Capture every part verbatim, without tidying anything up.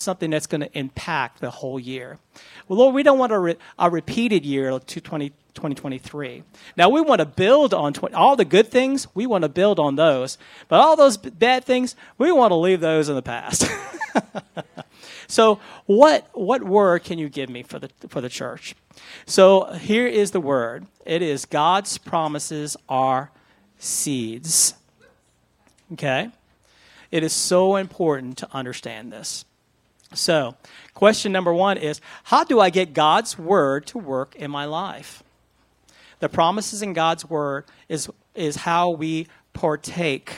something that's going to impact the whole year. Well, Lord, we don't want a, re a repeated year to twenty twenty-three. Now, we want to build on all the good things. We want to build on those. But all those bad things, we want to leave those in the past. So what what word can you give me for the for the church? So here is the word. It is God's promises are seeds. Okay? It is so important to understand this. So question number one is, how do I get God's word to work in my life? The promises in God's word is, is how we partake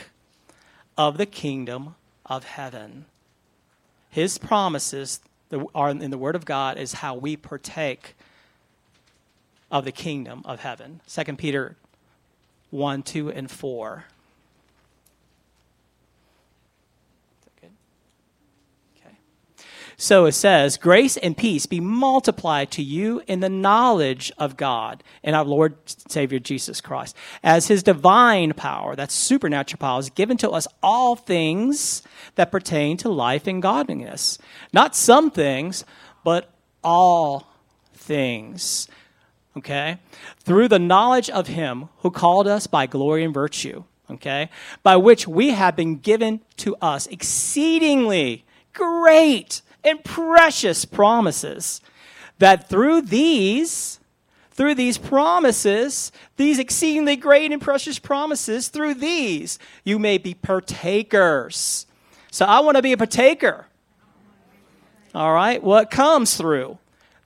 of the kingdom of heaven. His promises that are in the word of God is how we partake of the kingdom of heaven. Second Peter one, two, and four. So it says, grace and peace be multiplied to you in the knowledge of God and our Lord Savior Jesus Christ, as his divine power, that's supernatural power, is given to us all things that pertain to life and godliness. Not some things, but all things. Okay? Through the knowledge of him who called us by glory and virtue, okay, by which we have been given to us exceedingly great and precious promises, that through these, through these promises, these exceedingly great and precious promises, through these, you may be partakers. So I want to be a partaker. All right, what well, comes through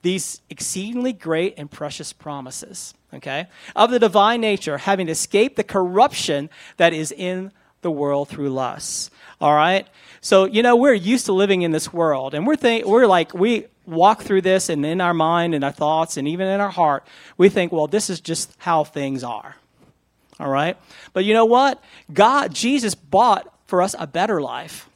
these exceedingly great and precious promises, okay, of the divine nature, having escaped the corruption that is in the world through lust. All right? So, you know, we're used to living in this world, and we're think, we're like, we walk through this, and in our mind and our thoughts and even in our heart, we think, well, this is just how things are. All right? But you know what? God, Jesus bought for us a better life.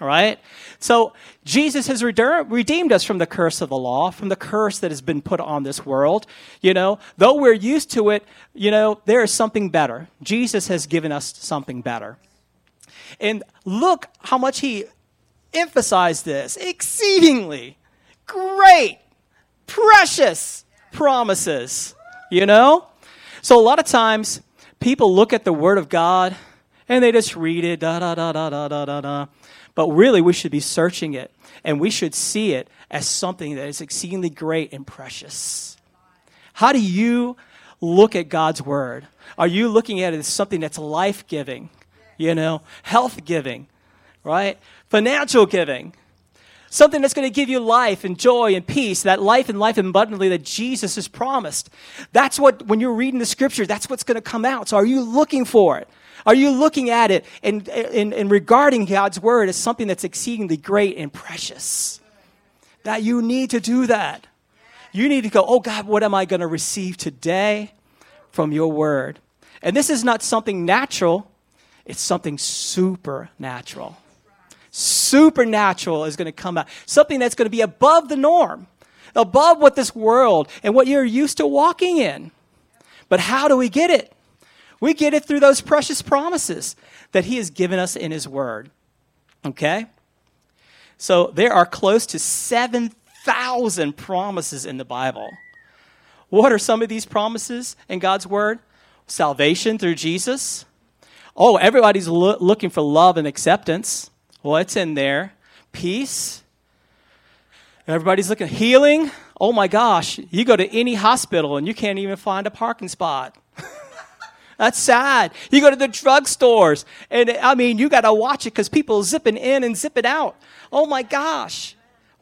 All right? So Jesus has redeemed us from the curse of the law, from the curse that has been put on this world. You know, though we're used to it, you know, there is something better. Jesus has given us something better. And look how much he emphasized this. Exceedingly great, precious promises, you know? So a lot of times people look at the Word of God and they just read it, da-da-da-da-da-da-da-da. But really we should be searching it, and we should see it as something that is exceedingly great and precious. How do you look at God's Word? Are you looking at it as something that's life-giving? You know, health giving, right? Financial giving. Something that's going to give you life and joy and peace, that life and life abundantly that Jesus has promised. That's what, when you're reading the scriptures, that's what's going to come out. So are you looking for it? Are you looking at it and, and, and regarding God's word as something that's exceedingly great and precious? That you need to do that. You need to go, oh God, what am I going to receive today from your word? And this is not something natural. It's something supernatural. Supernatural is going to come out. Something that's going to be above the norm, above what this world and what you're used to walking in. But how do we get it? We get it through those precious promises that he has given us in his word. Okay? So there are close to seven thousand promises in the Bible. What are some of these promises in God's word? Salvation through Jesus. Oh, everybody's lo- looking for love and acceptance. Well, it's in there. Peace. Everybody's looking. Healing. Oh, my gosh. You go to any hospital and you can't even find a parking spot. That's sad. You go to the drugstores, and, I mean, you got to watch it because people are zipping in and zipping out. Oh, my gosh.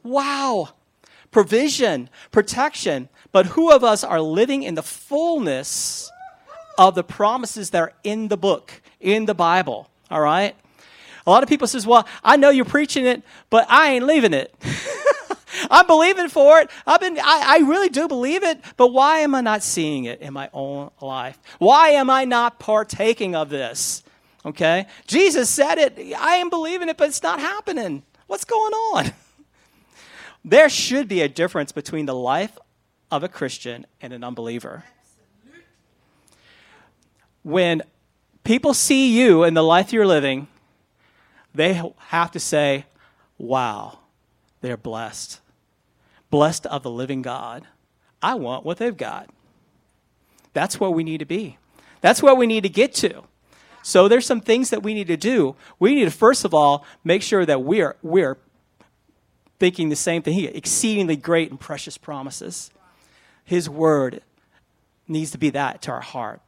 Wow. Provision. Protection. But who of us are living in the fullness of the promises that are in the book? In the Bible, all right? A lot of people says, well, I know you're preaching it, but I ain't leaving it. I'm believing for it. I've been, I, I really do believe it, but why am I not seeing it in my own life? Why am I not partaking of this? Okay? Jesus said it. I am believing it, but it's not happening. What's going on? There should be a difference between the life of a Christian and an unbeliever. When people see you and the life you're living, they have to say, wow, They are blessed. Blessed of the living God. I want what they've got. That's where we need to be. That's where we need to get to. So there's some things that we need to do. We need to, first of all, make sure that we're we're thinking the same thing. He exceedingly great and precious promises. His word needs to be that to our heart.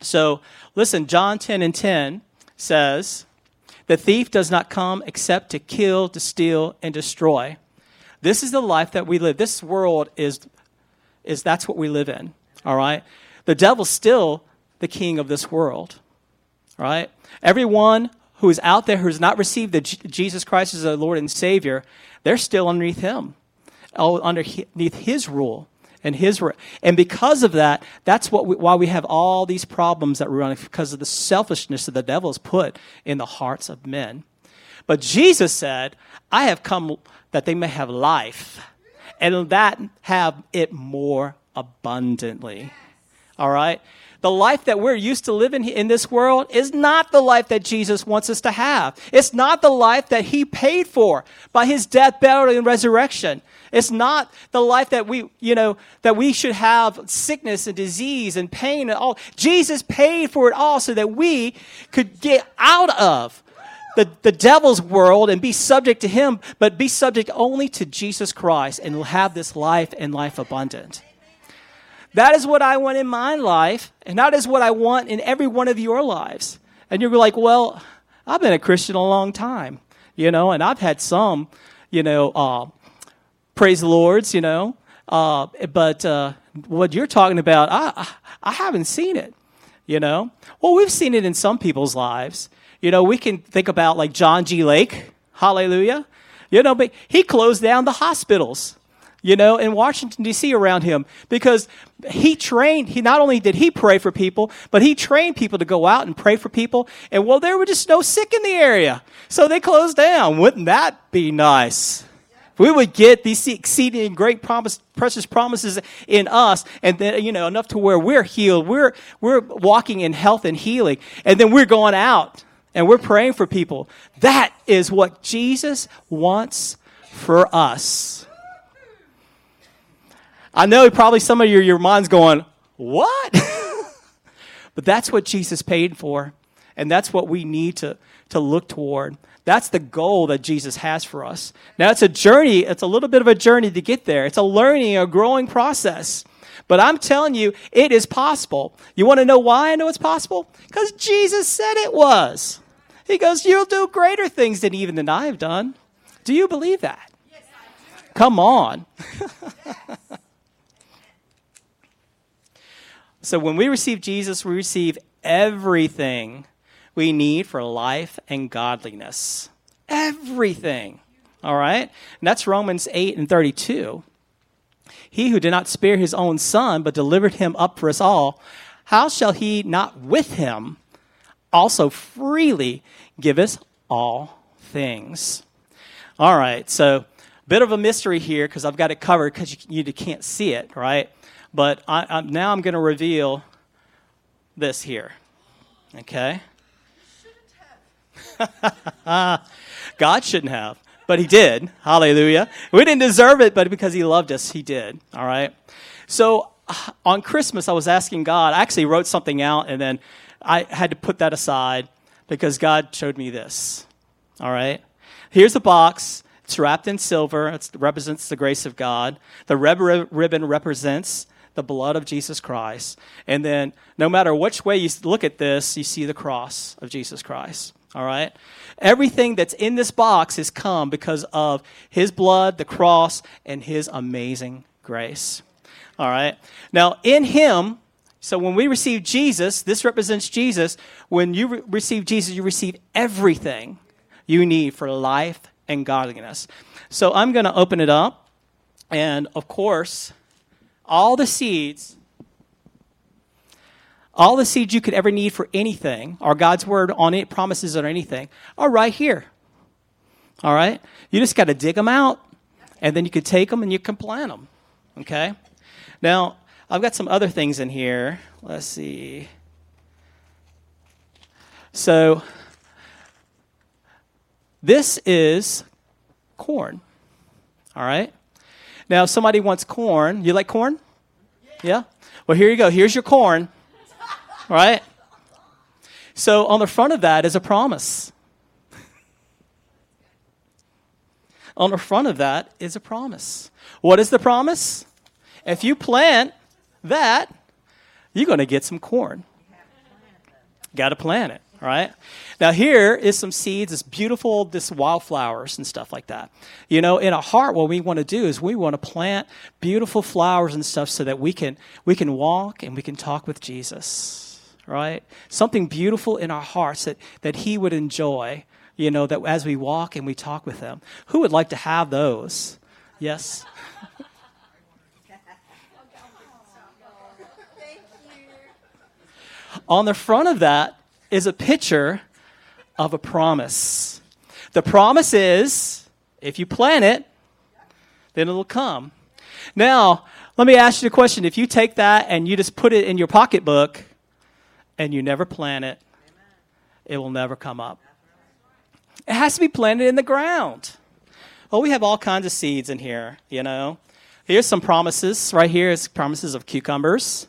So listen, John ten and ten says, the thief does not come except to kill, to steal, and destroy. This is the life that we live. This world is, is that's what we live in, all right? The devil's still the king of this world, all right? Everyone who is out there who has not received the J- Jesus Christ as their Lord and Savior, they're still underneath him, underneath his rule. And his, and because of that, that's what we, why we have all these problems that we're running, because of the selfishness that the devil has put in the hearts of men. But Jesus said, I have come that they may have life, and that have it more abundantly. Yes. All right? The life that we're used to living in this world is not the life that Jesus wants us to have. It's not the life that he paid for by his death, burial, and resurrection. It's not the life that we, you know, that we should have sickness and disease and pain and all. Jesus paid for it all so that we could get out of the, the devil's world and be subject to him, but be subject only to Jesus Christ and have this life and life abundant. That is what I want in my life, and that is what I want in every one of your lives. And you'll be like, well, I've been a Christian a long time, you know, and I've had some, you know, uh, praise the Lord's, you know, uh, but uh, what you're talking about, I I haven't seen it, you know. Well, we've seen it in some people's lives. You know, we can think about like John G. Lake, hallelujah, you know, but he closed down the hospitals, you know, in Washington, D C around him because he trained, he not only did he pray for people, but he trained people to go out and pray for people. And, well, there were just no sick in the area, so they closed down. Wouldn't that be nice? We would get these exceeding great promise, precious promises in us, and then, you know, enough to where we're healed. We're we're walking in health and healing, and then we're going out and we're praying for people. That is what Jesus wants for us. I know probably some of your your mind's going, what? But that's what Jesus paid for, and that's what we need to to look toward. That's the goal that Jesus has for us. Now, it's a journey. It's a little bit of a journey to get there. It's a learning, a growing process. But I'm telling you, it is possible. You want to know why I know it's possible? Because Jesus said it was. He goes, you'll do greater things than even than I have done. Do you believe that? Yes, I do. Come on. So when we receive Jesus, we receive everything we need for life and godliness. Everything. All right? And that's Romans eight and thirty-two. He who did not spare his own son, but delivered him up for us all, how shall he not with him also freely give us all things? All right, so bit of a mystery here because I've got it covered because you, you can't see it, right? But I, I'm, now I'm going to reveal this here. Okay? God shouldn't have, but he did. Hallelujah. We didn't deserve it, but because he loved us, he did. All right. So on Christmas, I was asking God. I actually wrote something out, and then I had to put that aside because God showed me this. All right. Here's a box. It's wrapped in silver. It represents the grace of God. The red ribbon represents the blood of Jesus Christ. And then no matter which way you look at this, you see the cross of Jesus Christ. All right? Everything that's in this box has come because of his blood, the cross, and his amazing grace. All right? Now, in him, so when we receive Jesus, this represents Jesus. When you re- receive Jesus, you receive everything you need for life and godliness. So I'm going to open it up. And, of course, all the seeds... All the seeds you could ever need for anything, or God's word on it, promises or anything, are right here. All right? You just got to dig them out, and then you could take them and you can plant them. Okay? Now, I've got some other things in here. Let's see. So, this is corn. all right? Now, if somebody wants corn, you like corn? Yeah? yeah? Well, here you go. Here's your corn, all right? So on the front of that is a promise. On the front of that is a promise. What is the promise? If you plant that, you're going to get some corn. Got to plant it, all right? Now, here is some seeds. It's beautiful, this wildflowers and stuff like that. You know, in our heart, what we want to do is we want to plant beautiful flowers and stuff so that we can we can walk and we can talk with Jesus, right? Something beautiful in our hearts that, that he would enjoy, you know, that as we walk and we talk with him. Who would like to have those? Yes? On the front of that is a picture of a promise. The promise is, if you plant it, then it'll come. Now, let me ask you a question. If you take that and you just put it in your pocketbook and you never plant it, it will never come up. It has to be planted in the ground. Oh, we have all kinds of seeds in here, you know. Here's some promises. Right here is promises of cucumbers.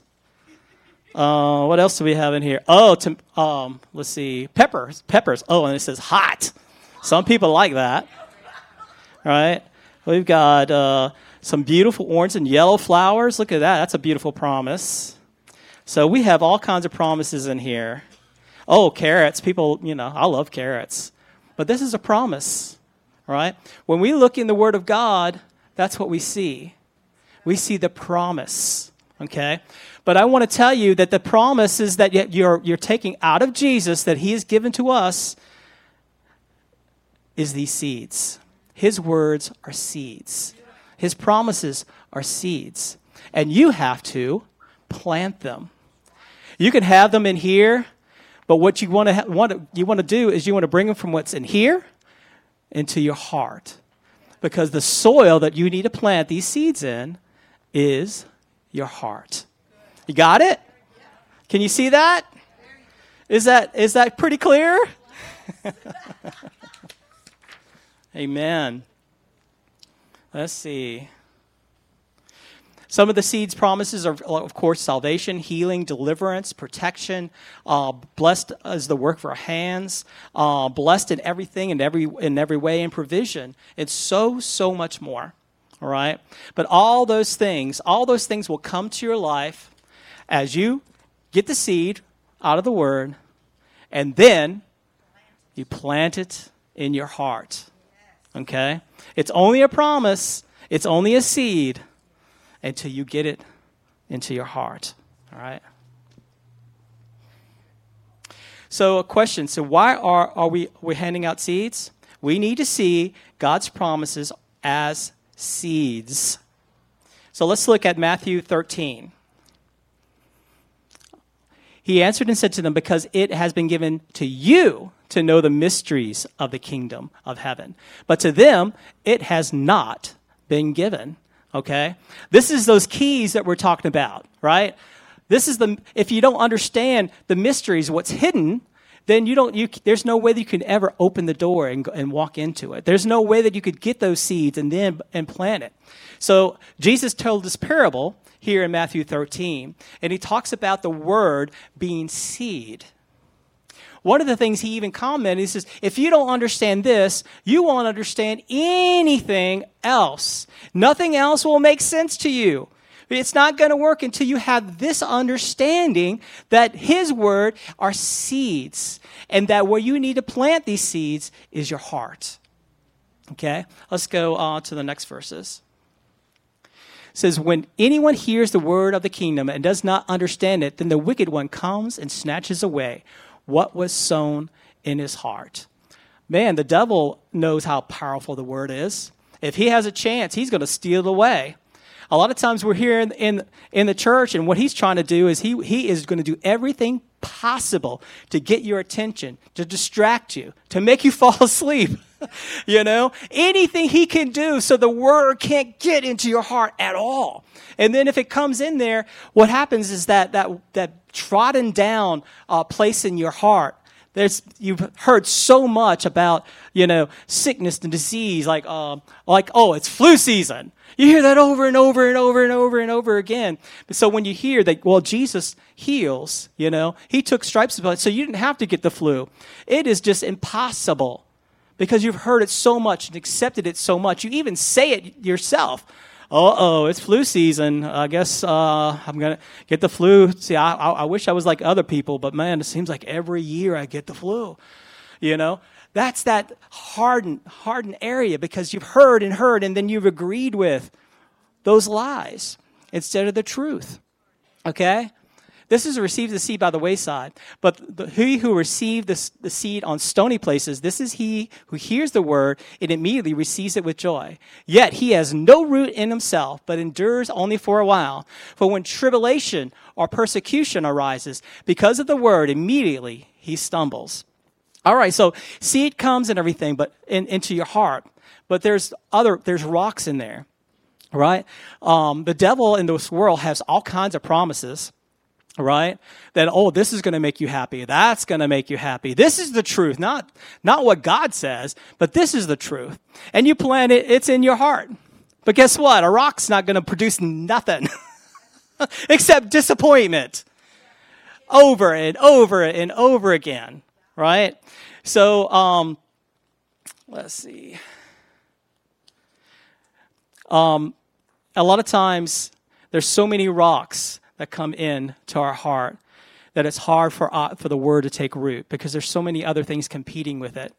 Uh, what else do we have in here? Oh, to, um, let's see, peppers, peppers. Oh, and it says hot. Some people like that, right? We've got uh, some beautiful orange and yellow flowers. Look at that. That's a beautiful promise. So we have all kinds of promises in here. Oh, carrots. People, you know, I love carrots. But this is a promise, right? When we look in the Word of God, that's what we see. We see the promise. Okay, but I want to tell you that the promise is that you're you're taking out of Jesus that he has given to us is these seeds. His words are seeds. His promises are seeds. And you have to plant them. You can have them in here, but what you want to ha- want to, you want to do is you want to bring them from what's in here into your heart. Because the soil that you need to plant these seeds in is your heart. You got it? Can you see that? Is that is that pretty clear? Amen. Let's see. Some of the seeds' promises are, of course, salvation, healing, deliverance, protection. Uh, blessed is the work of our hands. Uh, blessed in everything and every in every way, and provision. It's so so much more. All right, but all those things, all those things will come to your life as you get the seed out of the Word, and then you plant it in your heart. Okay, it's only a promise, it's only a seed until you get it into your heart. All right. So a question: so why are are we we handing out seeds? We need to see God's promises as seeds. So let's look at Matthew thirteen. He answered and said to them, because it has been given to you to know the mysteries of the kingdom of heaven. But to them, it has not been given. Okay? This is those keys that we're talking about, right? This is the, if you don't understand the mysteries, what's hidden, then you don't. You, there's no way that you can ever open the door and, and walk into it. There's no way that you could get those seeds and then and plant it. So Jesus told this parable here in Matthew thirteen, and he talks about the word being seed. One of the things he even commented, he says, if you don't understand this, you won't understand anything else. Nothing else will make sense to you. It's not going to work until you have this understanding that his word are seeds and that where you need to plant these seeds is your heart. Okay, let's go on to the next verses. It says, when anyone hears the word of the kingdom and does not understand it, then the wicked one comes and snatches away what was sown in his heart. Man, the devil knows how powerful the word is. If he has a chance, he's going to steal it away. A lot of times we're here in, in in the church, and what he's trying to do is he he is going to do everything possible to get your attention, to distract you, to make you fall asleep. You know, anything he can do so the word can't get into your heart at all. And then if it comes in there, what happens is that that that trodden down uh, place in your heart There's, you've heard so much about, you know, sickness and disease, like, um, like, oh, it's flu season. You hear that over and over and over and over and over again. So when you hear that, well, Jesus heals, you know, he took stripes upon it, so you didn't have to get the flu. It is just impossible because you've heard it so much and accepted it so much. You even say it yourself. Uh-oh, it's flu season. I guess uh, I'm going to get the flu. See, I, I, I wish I was like other people, but man, it seems like every year I get the flu, you know? That's that hardened, hardened area because you've heard and heard and then you've agreed with those lies instead of the truth, okay? This is received the seed by the wayside, but the, he who received the, the seed on stony places, this is he who hears the word and immediately receives it with joy. Yet he has no root in himself, but endures only for a while. For when tribulation or persecution arises, because of the word, immediately he stumbles. All right, so seed comes and everything, but in, into your heart. But there's other, there's rocks in there, right? Um, the devil in this world has all kinds of promises. Right? That, oh, this is going to make you happy. That's going to make you happy. This is the truth, not not what God says, but this is the truth. And you plant it, it's in your heart. But guess what? A rock's not going to produce nothing except disappointment over and over and over again, right? So, um, let's see. Um, a lot of times, there's so many rocks that come in to our heart, that it's hard for uh, for the word to take root because there's so many other things competing with it.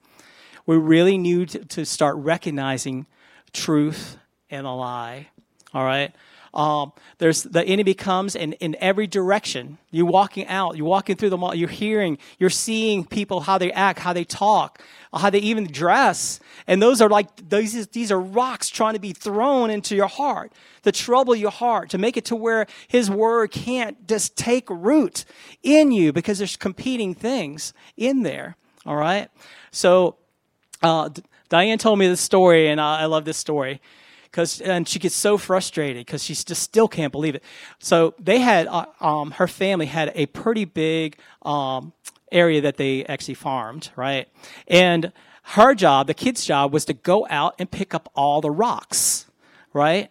We really need to, to start recognizing truth and a lie, all right? Um, there's the enemy comes in, in every direction. You're walking out, you're walking through the mall, you're hearing, you're seeing people, how they act, how they talk, how they even dress. And those are like, those, these are rocks trying to be thrown into your heart, to trouble your heart, to make it to where his word can't just take root in you because there's competing things in there, all right? So uh, Diane told me this story, and I, I love this story. Cause, and she gets so frustrated because she just still can't believe it. So they had, uh, um, her family had a pretty big um, area that they actually farmed, right? And her job, the kid's job, was to go out and pick up all the rocks, right?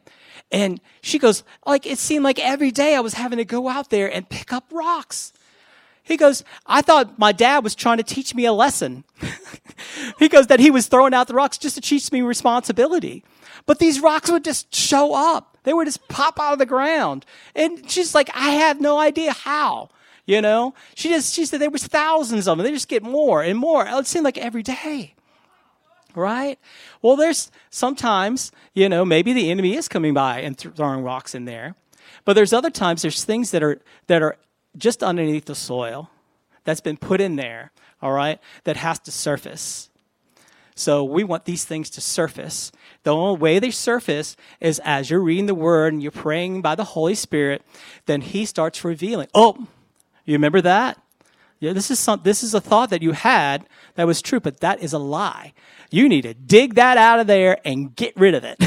And she goes, like, it seemed like every day I was having to go out there and pick up rocks. He goes, I thought my dad was trying to teach me a lesson. He goes, that he was throwing out the rocks just to teach me responsibility. But these rocks would just show up. They would just pop out of the ground. And she's like, I have no idea how, you know? She just, she said there was thousands of them. They just get more and more. It seemed like every day, right? Well, there's sometimes, you know, maybe the enemy is coming by and th- throwing rocks in there. But there's other times there's things that are that are just underneath the soil that's been put in there, all right, that has to surface. So we want these things to surface. The only way they surface is as you're reading the word and you're praying by the Holy Spirit, then he starts revealing. Oh, you remember that? Yeah, this is some, this is a thought that you had that was true, but that is a lie. You need to dig that out of there and get rid of it.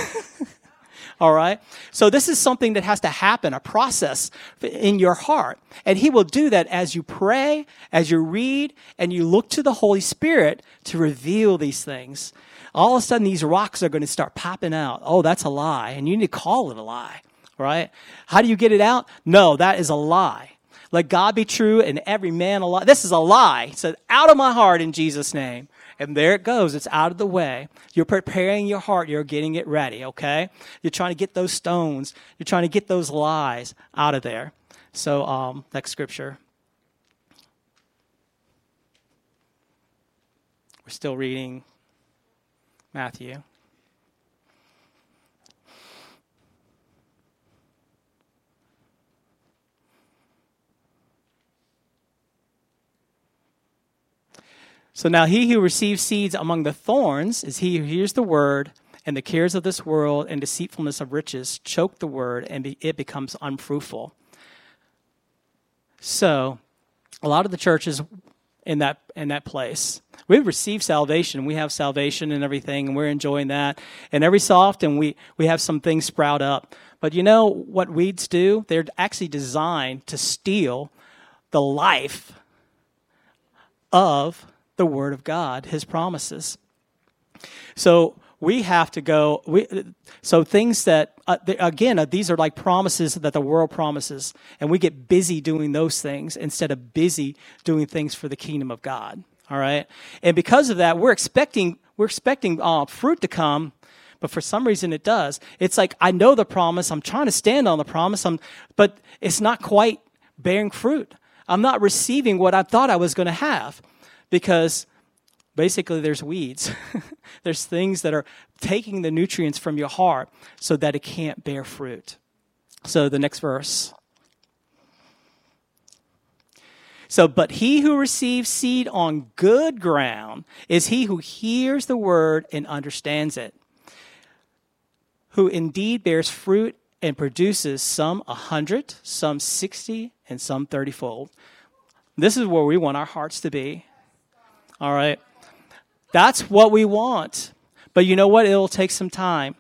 All right? So this is something that has to happen, a process in your heart. And he will do that as you pray, as you read, and you look to the Holy Spirit to reveal these things. All of a sudden, these rocks are going to start popping out. Oh, that's a lie. And you need to call it a lie, right? How do you get it out? No, that is a lie. Let God be true and every man a lie. This is a lie. It said, out of my heart in Jesus' name. And there it goes. It's out of the way. You're preparing your heart. You're getting it ready, okay? You're trying to get those stones. You're trying to get those lies out of there. So um, next scripture. We're still reading Matthew. So now he who receives seeds among the thorns is he who hears the word, and the cares of this world and deceitfulness of riches choke the word, and it becomes unfruitful. So a lot of the churches in that in that place, we've received salvation. We have salvation and everything, and we're enjoying that. And every so often we, we have some things sprout up. But you know what weeds do? They're actually designed to steal the life of the Word of God, His promises. So we have to go, we, so things that, uh, the, again, uh, these are like promises that the world promises, and we get busy doing those things instead of busy doing things for the kingdom of God, all right? And because of that, we're expecting we're expecting uh, fruit to come, but for some reason it does. It's like, I know the promise, I'm trying to stand on the promise, I'm, but it's not quite bearing fruit. I'm not receiving what I thought I was going to have because basically there's weeds. There's things that are taking the nutrients from your heart so that it can't bear fruit. So the next verse. So, but he who receives seed on good ground is he who hears the word and understands it, who indeed bears fruit and produces some a hundred, some sixty, and some thirty-fold. This is where we want our hearts to be. All right. That's what we want. But you know what? It'll take some time.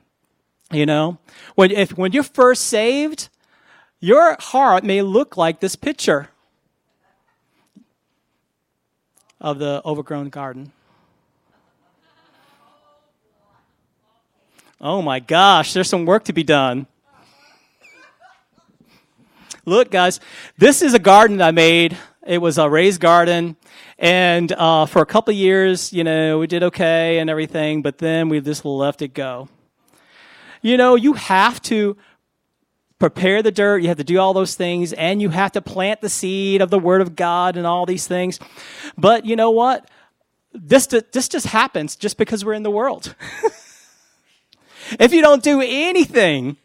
You know? When if when you're first saved, your heart may look like this picture of the overgrown garden. Oh my gosh, there's some work to be done. Look, guys, this is a garden I made. It was a raised garden, and uh, for a couple of years, you know, we did okay and everything, but then we just left it go. You know, you have to prepare the dirt, you have to do all those things, and you have to plant the seed of the Word of God and all these things. But you know what? This, this just happens just because we're in the world. If you don't do anything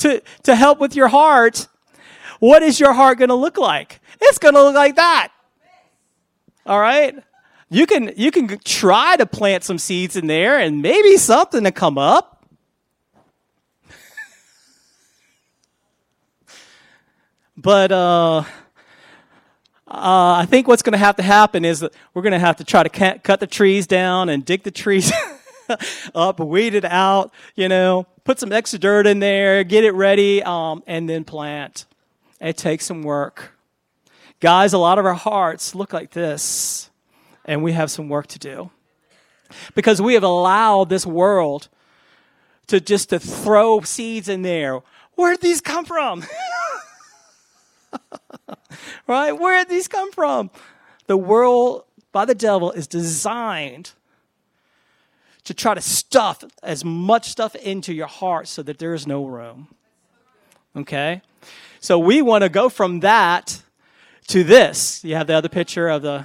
to, to help with your heart, what is your heart going to look like? It's going to look like that. All right? You can you can try to plant some seeds in there and maybe something to come up. But uh, uh, I think what's going to have to happen is that we're going to have to try to ca- cut the trees down and dig the trees up, weed it out, you know, put some extra dirt in there, get it ready, um, and then plant. It takes some work. Guys, a lot of our hearts look like this, and we have some work to do because we have allowed this world to just to throw seeds in there. Where did these come from? Right? Where did these come from? The world by the devil is designed to try to stuff as much stuff into your heart so that there is no room. Okay? So we want to go from that to this. You have the other picture of the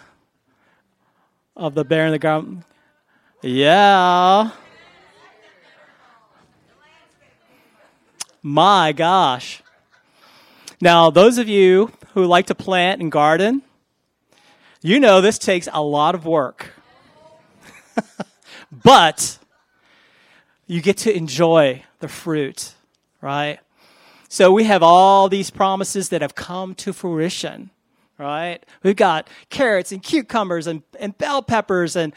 of the bear in the garden. Yeah. My gosh. Now, those of you who like to plant and garden, you know this takes a lot of work. But you get to enjoy the fruit, right? So we have all these promises that have come to fruition. Right? We've got carrots and cucumbers and, and bell peppers and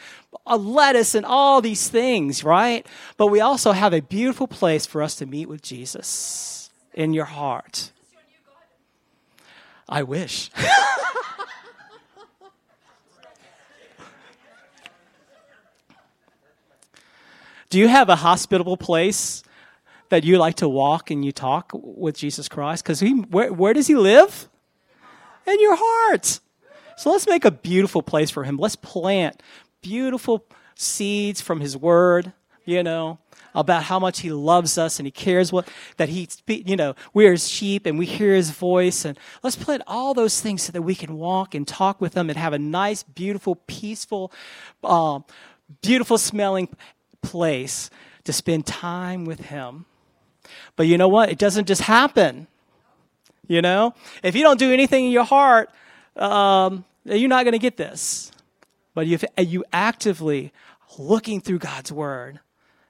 uh, lettuce and all these things, right? But we also have a beautiful place for us to meet with Jesus in your heart. I wish. Do you have a hospitable place that you like to walk and you talk with Jesus Christ? Because he, where, where does he live? In your heart. So let's make a beautiful place for him. Let's plant beautiful seeds from his word, you know, about how much he loves us and he cares what, that he, you know, we're his sheep and we hear his voice. And let's plant all those things so that we can walk and talk with him and have a nice, beautiful, peaceful, um, beautiful smelling place to spend time with him. But you know what? It doesn't just happen. You know, if you don't do anything in your heart, um, you're not going to get this. But if you actively looking through God's word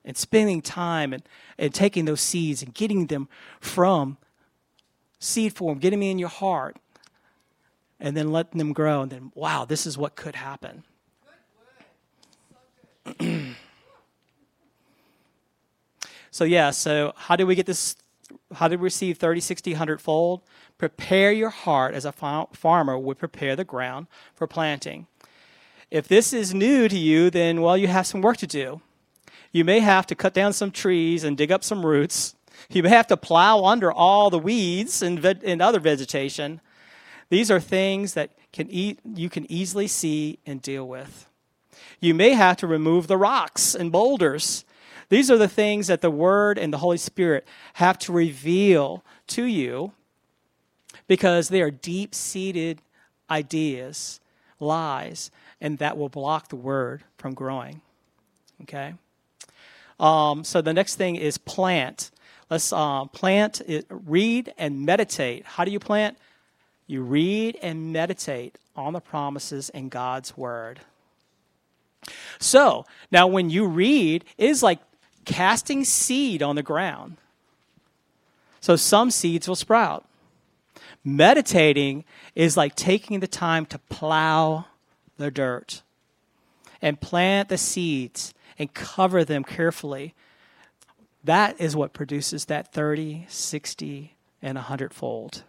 and spending time and, and taking those seeds and getting them from seed form, getting them in your heart, and then letting them grow, and then, wow, this is what could happen. Good word. So good. So, yeah, so how do we get this? How to receive thirty, sixty, one hundred fold? Prepare your heart as a farmer would prepare the ground for planting. If this is new to you, then, well, you have some work to do. You may have to cut down some trees and dig up some roots. You may have to plow under all the weeds and, ve- and other vegetation. These are things that can e- you can easily see and deal with. You may have to remove the rocks and boulders. These are the things that the Word and the Holy Spirit have to reveal to you because they are deep-seated ideas, lies, and that will block the Word from growing. Okay? Um, so the next thing is plant. Let's uh, plant, it, read, and meditate. How do you plant? You read and meditate on the promises in God's Word. So, now when you read, it is like casting seed on the ground. So some seeds will sprout. Meditating is like taking the time to plow the dirt and plant the seeds and cover them carefully. That is what produces that thirty, sixty, and one hundred fold.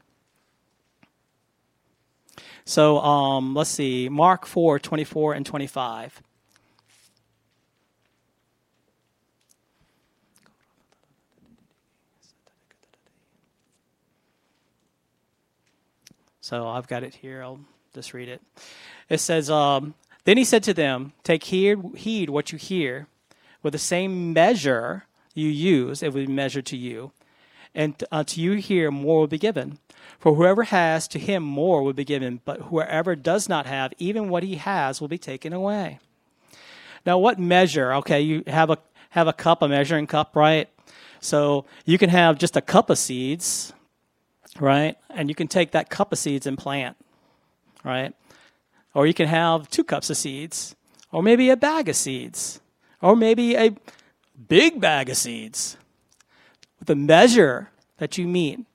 So um, let's see, Mark four, twenty-four and twenty-five. So I've got it here. I'll just read it. It says, um, Then he said to them, Take heed, heed what you hear. With the same measure you use, it will be measured to you. And unto you hear, more will be given. For whoever has, to him more will be given. But whoever does not have, even what he has will be taken away. Now what measure? Okay, you have a have a cup, a measuring cup, right? So you can have just a cup of seeds, right? And you can take that cup of seeds and plant, right? Or you can have two cups of seeds, or maybe a bag of seeds, or maybe a big bag of seeds. With the measure that you meet,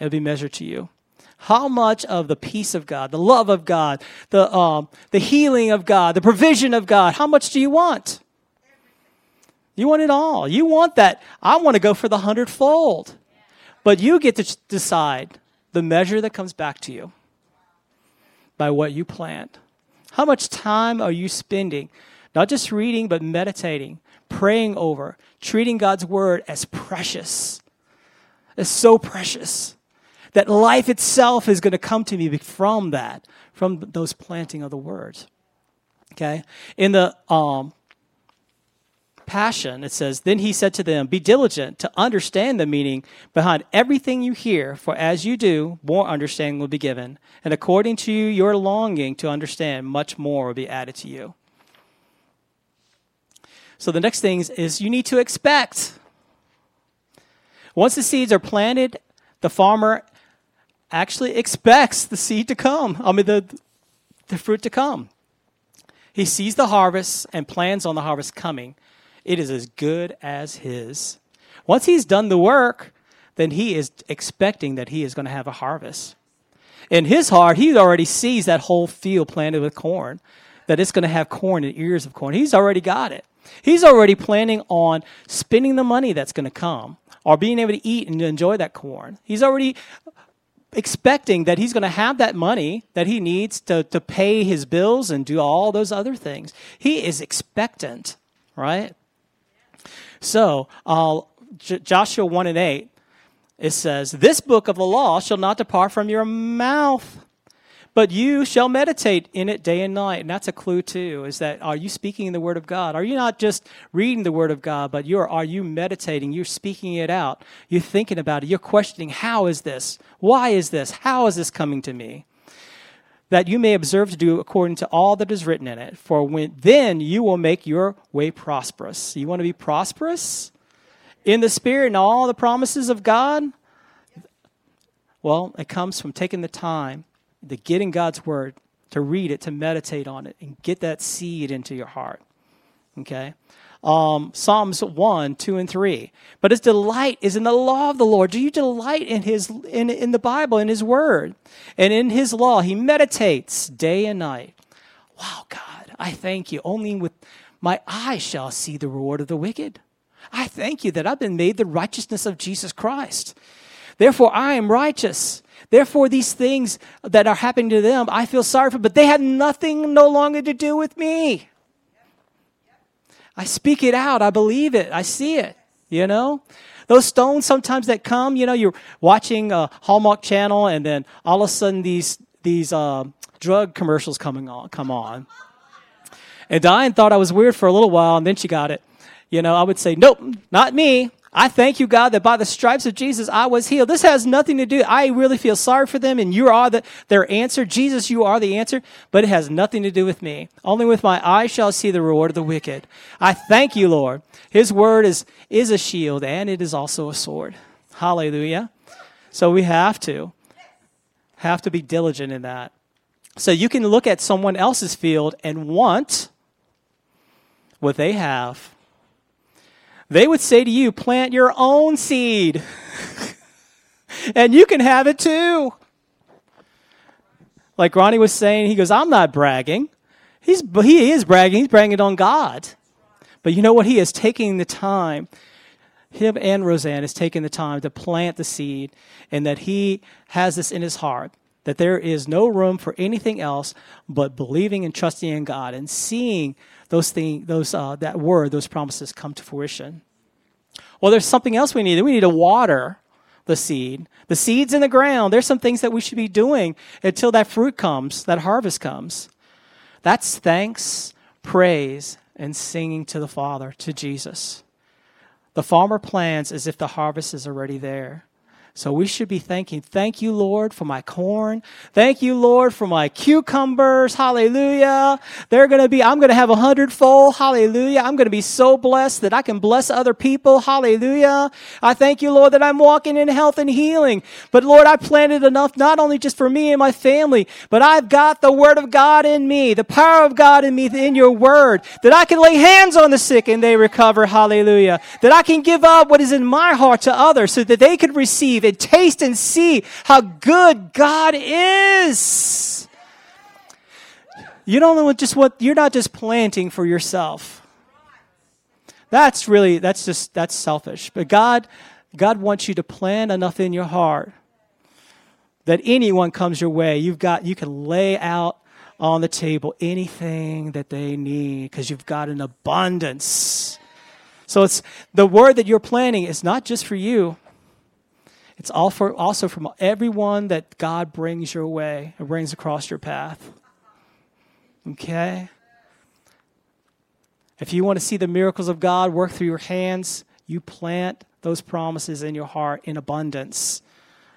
it'll be measured to you. How much of the peace of God, the love of God, the um, the healing of God, the provision of God, how much do you want? You want it all. You want that. I want to go for the hundredfold. But you get to decide the measure that comes back to you by what you plant. How much time are you spending, not just reading, but meditating, praying over, treating God's word as precious, as so precious, that life itself is going to come to me from that, from those planting of the words. Okay? In the um, Passion, it says, Then he said to them, Be diligent to understand the meaning behind everything you hear, for as you do, more understanding will be given. And according to your longing to understand, much more will be added to you. So the next thing is you need to expect. Once the seeds are planted, the farmer actually expects the seed to come, I mean the, the fruit to come. He sees the harvest and plans on the harvest coming. It is as good as his. Once he's done the work, then he is expecting that he is going to have a harvest. In his heart, he already sees that whole field planted with corn, that it's going to have corn and ears of corn. He's already got it. He's already planning on spending the money that's going to come or being able to eat and enjoy that corn. He's already expecting that he's going to have that money that he needs to, to pay his bills and do all those other things. He is expectant, right? So, uh, J- Joshua one and eight, it says, This book of the law shall not depart from your mouth, but you shall meditate in it day and night. And that's a clue, too, is that are you speaking the Word of God? Are you not just reading the Word of God, but you're are you meditating? You're speaking it out. You're thinking about it. You're questioning, how is this? Why is this? How is this coming to me? That you may observe to do according to all that is written in it. For when then you will make your way prosperous. You want to be prosperous in the Spirit and all the promises of God? Well, it comes from taking the time to get in God's Word, to read it, to meditate on it, and get that seed into your heart. Okay? Um, Psalms one, two, and three. But his delight is in the law of the Lord. Do you delight in his in, in the Bible, in his word? And in his law, he meditates day and night. Wow, God, I thank you. Only with my eyes shall I see the reward of the wicked. I thank you that I've been made the righteousness of Jesus Christ. Therefore, I am righteous. Therefore, these things that are happening to them, I feel sorry for, but they have nothing no longer to do with me. I speak it out. I believe it. I see it, you know. Those stones sometimes that come, you know, you're watching a Hallmark Channel, and then all of a sudden these these uh, drug commercials coming on, come on. And Diane thought I was weird for a little while, and then she got it. You know, I would say, nope, not me. I thank you, God, that by the stripes of Jesus, I was healed. This has nothing to do. I really feel sorry for them, and you are the, their answer. Jesus, you are the answer, but it has nothing to do with me. Only with my eyes shall see the reward of the wicked. I thank you, Lord. His word is, is a shield, and it is also a sword. Hallelujah. So we have to, have to be diligent in that. So you can look at someone else's field and want what they have. They would say to you, plant your own seed, and you can have it too. Like Ronnie was saying, he goes, I'm not bragging. He's, he is bragging. He's bragging on God. But you know what? He is taking the time. Him and Roseanne is taking the time to plant the seed, and that he has this in his heart, that there is no room for anything else but believing and trusting in God and seeing those things, those uh, that word, those promises come to fruition. Well, there's something else we need. We need to water the seed. The seed's in the ground. There's some things that we should be doing until that fruit comes, that harvest comes. That's thanks, praise, and singing to the Father, to Jesus. The farmer plants as if the harvest is already there. So we should be thanking, thank you, Lord, for my corn. Thank you, Lord, for my cucumbers. Hallelujah. They're going to be, I'm going to have a hundredfold. Hallelujah. I'm going to be so blessed that I can bless other people. Hallelujah. I thank you, Lord, that I'm walking in health and healing. But Lord, I planted enough, not only just for me and my family, but I've got the word of God in me, the power of God in me, in your word, that I can lay hands on the sick and they recover. Hallelujah. That I can give up what is in my heart to others so that they could receive and taste and see how good God is. You don't just what you're not just planting for yourself. That's really that's just that's selfish. But God, God wants you to plant enough in your heart that anyone comes your way, you've got you can lay out on the table anything that they need because you've got an abundance. So it's the word that you're planting is not just for you. It's all for, also from everyone that God brings your way and brings across your path. Okay? If you want to see the miracles of God work through your hands, you plant those promises in your heart in abundance.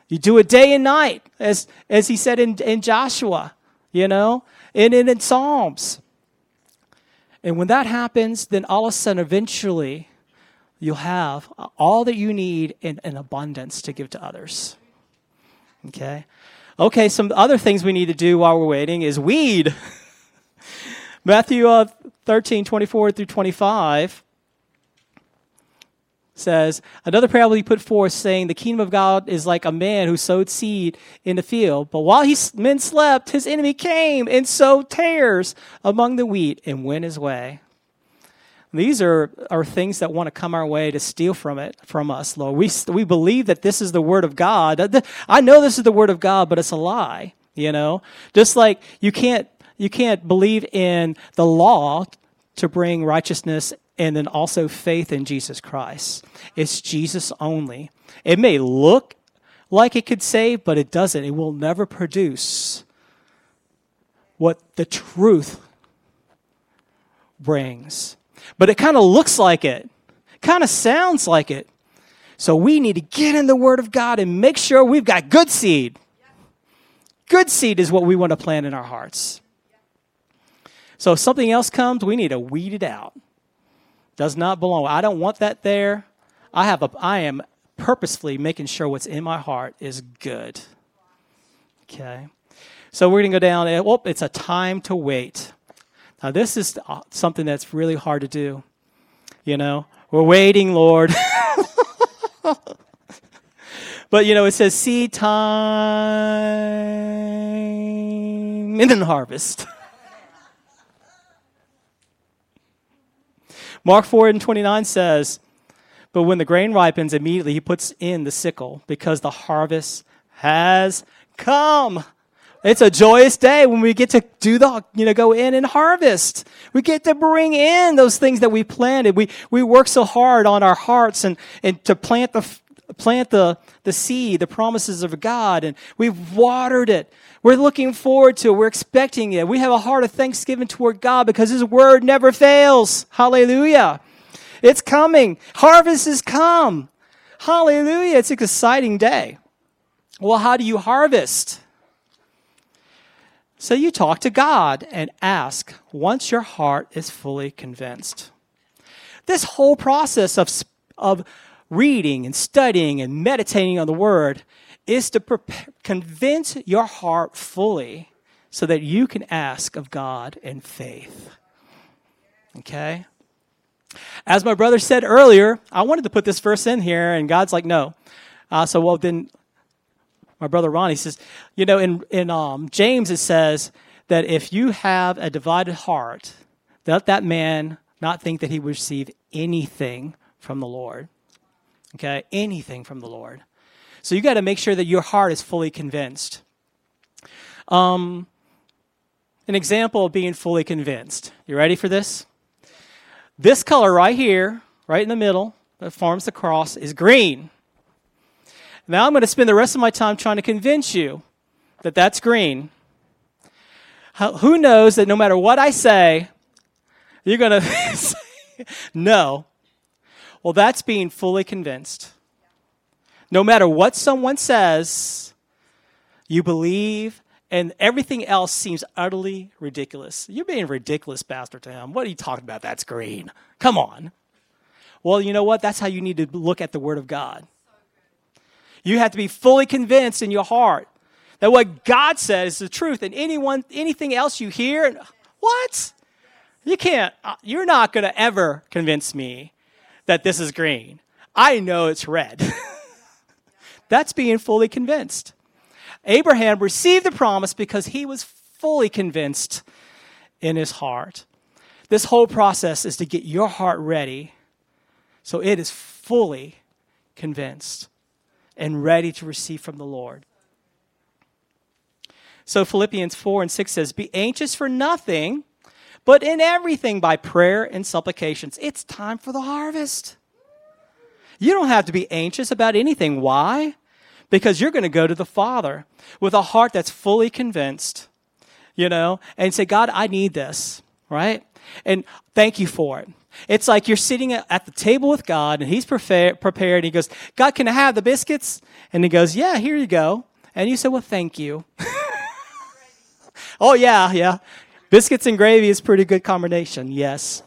You do it day and night, as, as he said in, in Joshua, you know, and, and in Psalms. And when that happens, then all of a sudden, eventually, you'll have all that you need in, in abundance to give to others. Okay? Okay, some other things we need to do while we're waiting is weed. Matthew uh, thirteen, twenty-four through twenty-five says, another parable he put forth, saying, the kingdom of God is like a man who sowed seed in the field. But while he, men slept, his enemy came and sowed tares among the wheat and went his way. These are, are things that want to come our way to steal from it, from us, Lord. We we believe that this is the word of God. I know this is the word of God, but it's a lie, you know. Just like you can't you can't believe in the law to bring righteousness and then also faith in Jesus Christ. It's Jesus only. It may look like it could save, but it doesn't. It will never produce what the truth brings. But it kind of looks like it, kind of sounds like it. So we need to get in the Word of God and make sure we've got good seed. Good seed is what we want to plant in our hearts. So if something else comes, we need to weed it out. Does not belong. I don't want that there. I have a. I am purposefully making sure what's in my heart is good. Okay. So we're going to go down. And, oh, it's a time to wait. Now, this is something that's really hard to do, you know. We're waiting, Lord. But, you know, it says, seed time and then harvest. Mark four and twenty-nine says, but when the grain ripens, immediately he puts in the sickle because the harvest has come. It's a joyous day when we get to do the, you know, go in and harvest. We get to bring in those things that we planted. We, we work so hard on our hearts and, and to plant the, plant the, the seed, the promises of God, and we've watered it. We're looking forward to it. We're expecting it. We have a heart of thanksgiving toward God because His word never fails. Hallelujah. It's coming. Harvest has come. Hallelujah. It's an exciting day. Well, how do you harvest? So you talk to God and ask once your heart is fully convinced. This whole process of, of reading and studying and meditating on the Word is to prepare, convince your heart fully so that you can ask of God in faith. Okay? As my brother said earlier, I wanted to put this verse in here, and God's like, no. Uh, so, well, then... My brother Ronnie says, you know, in, in um, James it says that if you have a divided heart, let that man not think that he will receive anything from the Lord. Okay, anything from the Lord. So you got to make sure that your heart is fully convinced. Um, an example of being fully convinced. You ready for this? This color right here, right in the middle, that forms the cross, is green. Now I'm going to spend the rest of my time trying to convince you that that's green. Who knows that no matter what I say, you're going to say no. Well, that's being fully convinced. No matter what someone says, you believe, and everything else seems utterly ridiculous. You're being a ridiculous bastard to him. What are you talking about? That's green. Come on. Well, you know what? That's how you need to look at the Word of God. You have to be fully convinced in your heart that what God says is the truth, and anyone, anything else you hear, what? You can't, you're not going to ever convince me that this is green. I know it's red. That's being fully convinced. Abraham received the promise because he was fully convinced in his heart. This whole process is to get your heart ready so it is fully convinced and ready to receive from the Lord. So Philippians four and six says, be anxious for nothing, but in everything by prayer and supplications. It's time for the harvest. You don't have to be anxious about anything. Why? Because you're going to go to the Father with a heart that's fully convinced, you know, and say, God, I need this, right? And thank you for it. It's like you're sitting at the table with God, and he's prepared, prepared, and he goes, God, can I have the biscuits? And he goes, yeah, here you go. And you say, well, thank you. Oh, yeah, yeah. Biscuits and gravy is a pretty good combination, yes.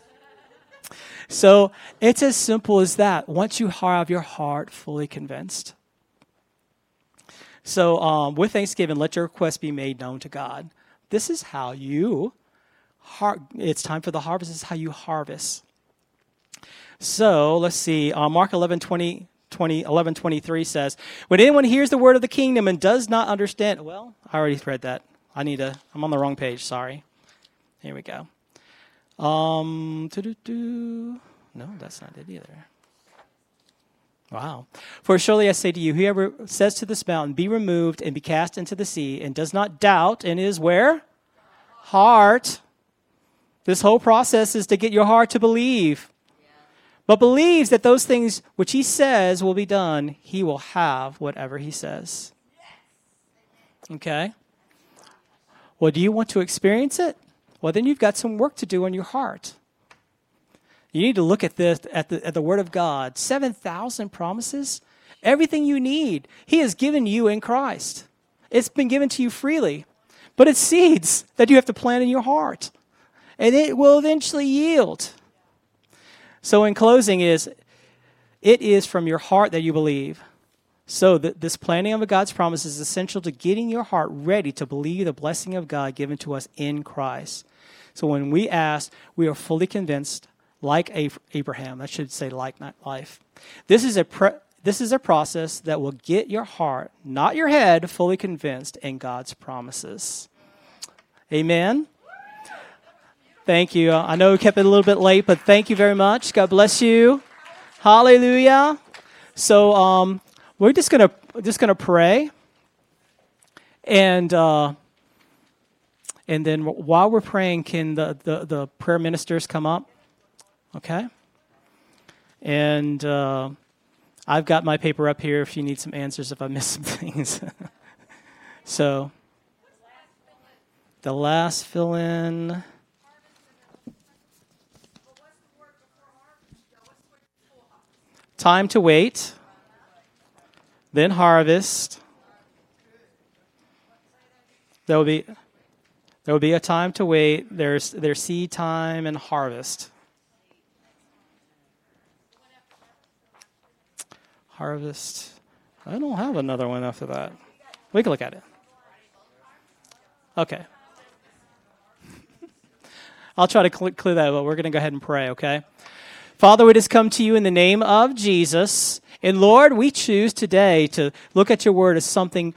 So it's as simple as that, once you have your heart fully convinced. So um, with thanksgiving, let your request be made known to God. This is how you, har- it's time for the harvest, this is how you harvest. So let's see, uh, Mark eleven twenty-three says, when anyone hears the word of the kingdom and does not understand, well, I already read that. I need to, I'm on the wrong page, sorry. Here we go. Um, no, that's not it either. Wow. For surely I say to you, whoever says to this mountain, be removed and be cast into the sea, and does not doubt in his where? Heart. This whole process is to get your heart to believe. But believes that those things which he says will be done, he will have whatever he says. Okay? Well, do you want to experience it? Well, then you've got some work to do on your heart. You need to look at this, at the, at the Word of God. seven thousand promises, everything you need, he has given you in Christ. It's been given to you freely, but it's seeds that you have to plant in your heart, and it will eventually yield. So in closing is, it is from your heart that you believe. So th- this planning of God's promise is essential to getting your heart ready to believe the blessing of God given to us in Christ. So when we ask, we are fully convinced, like Abraham. I should say like not life. This is a pre- this is a process that will get your heart, not your head, fully convinced in God's promises. Amen. Thank you. I know we kept it a little bit late, but thank you very much. God bless you. Hallelujah. So um, we're just gonna just gonna pray. And uh, and then while we're praying, can the, the, the prayer ministers come up? Okay. And uh, I've got my paper up here if you need some answers if I miss some things. So the last fill-in. Time to wait, then harvest. There will be there will be a time to wait. There's there's seed time and harvest. Harvest. I don't have another one after that. We can look at it. Okay. I'll try to cl- clear that up, but we're going to go ahead and pray, okay? Father, it has come to you in the name of Jesus. And Lord, we choose today to look at your word as something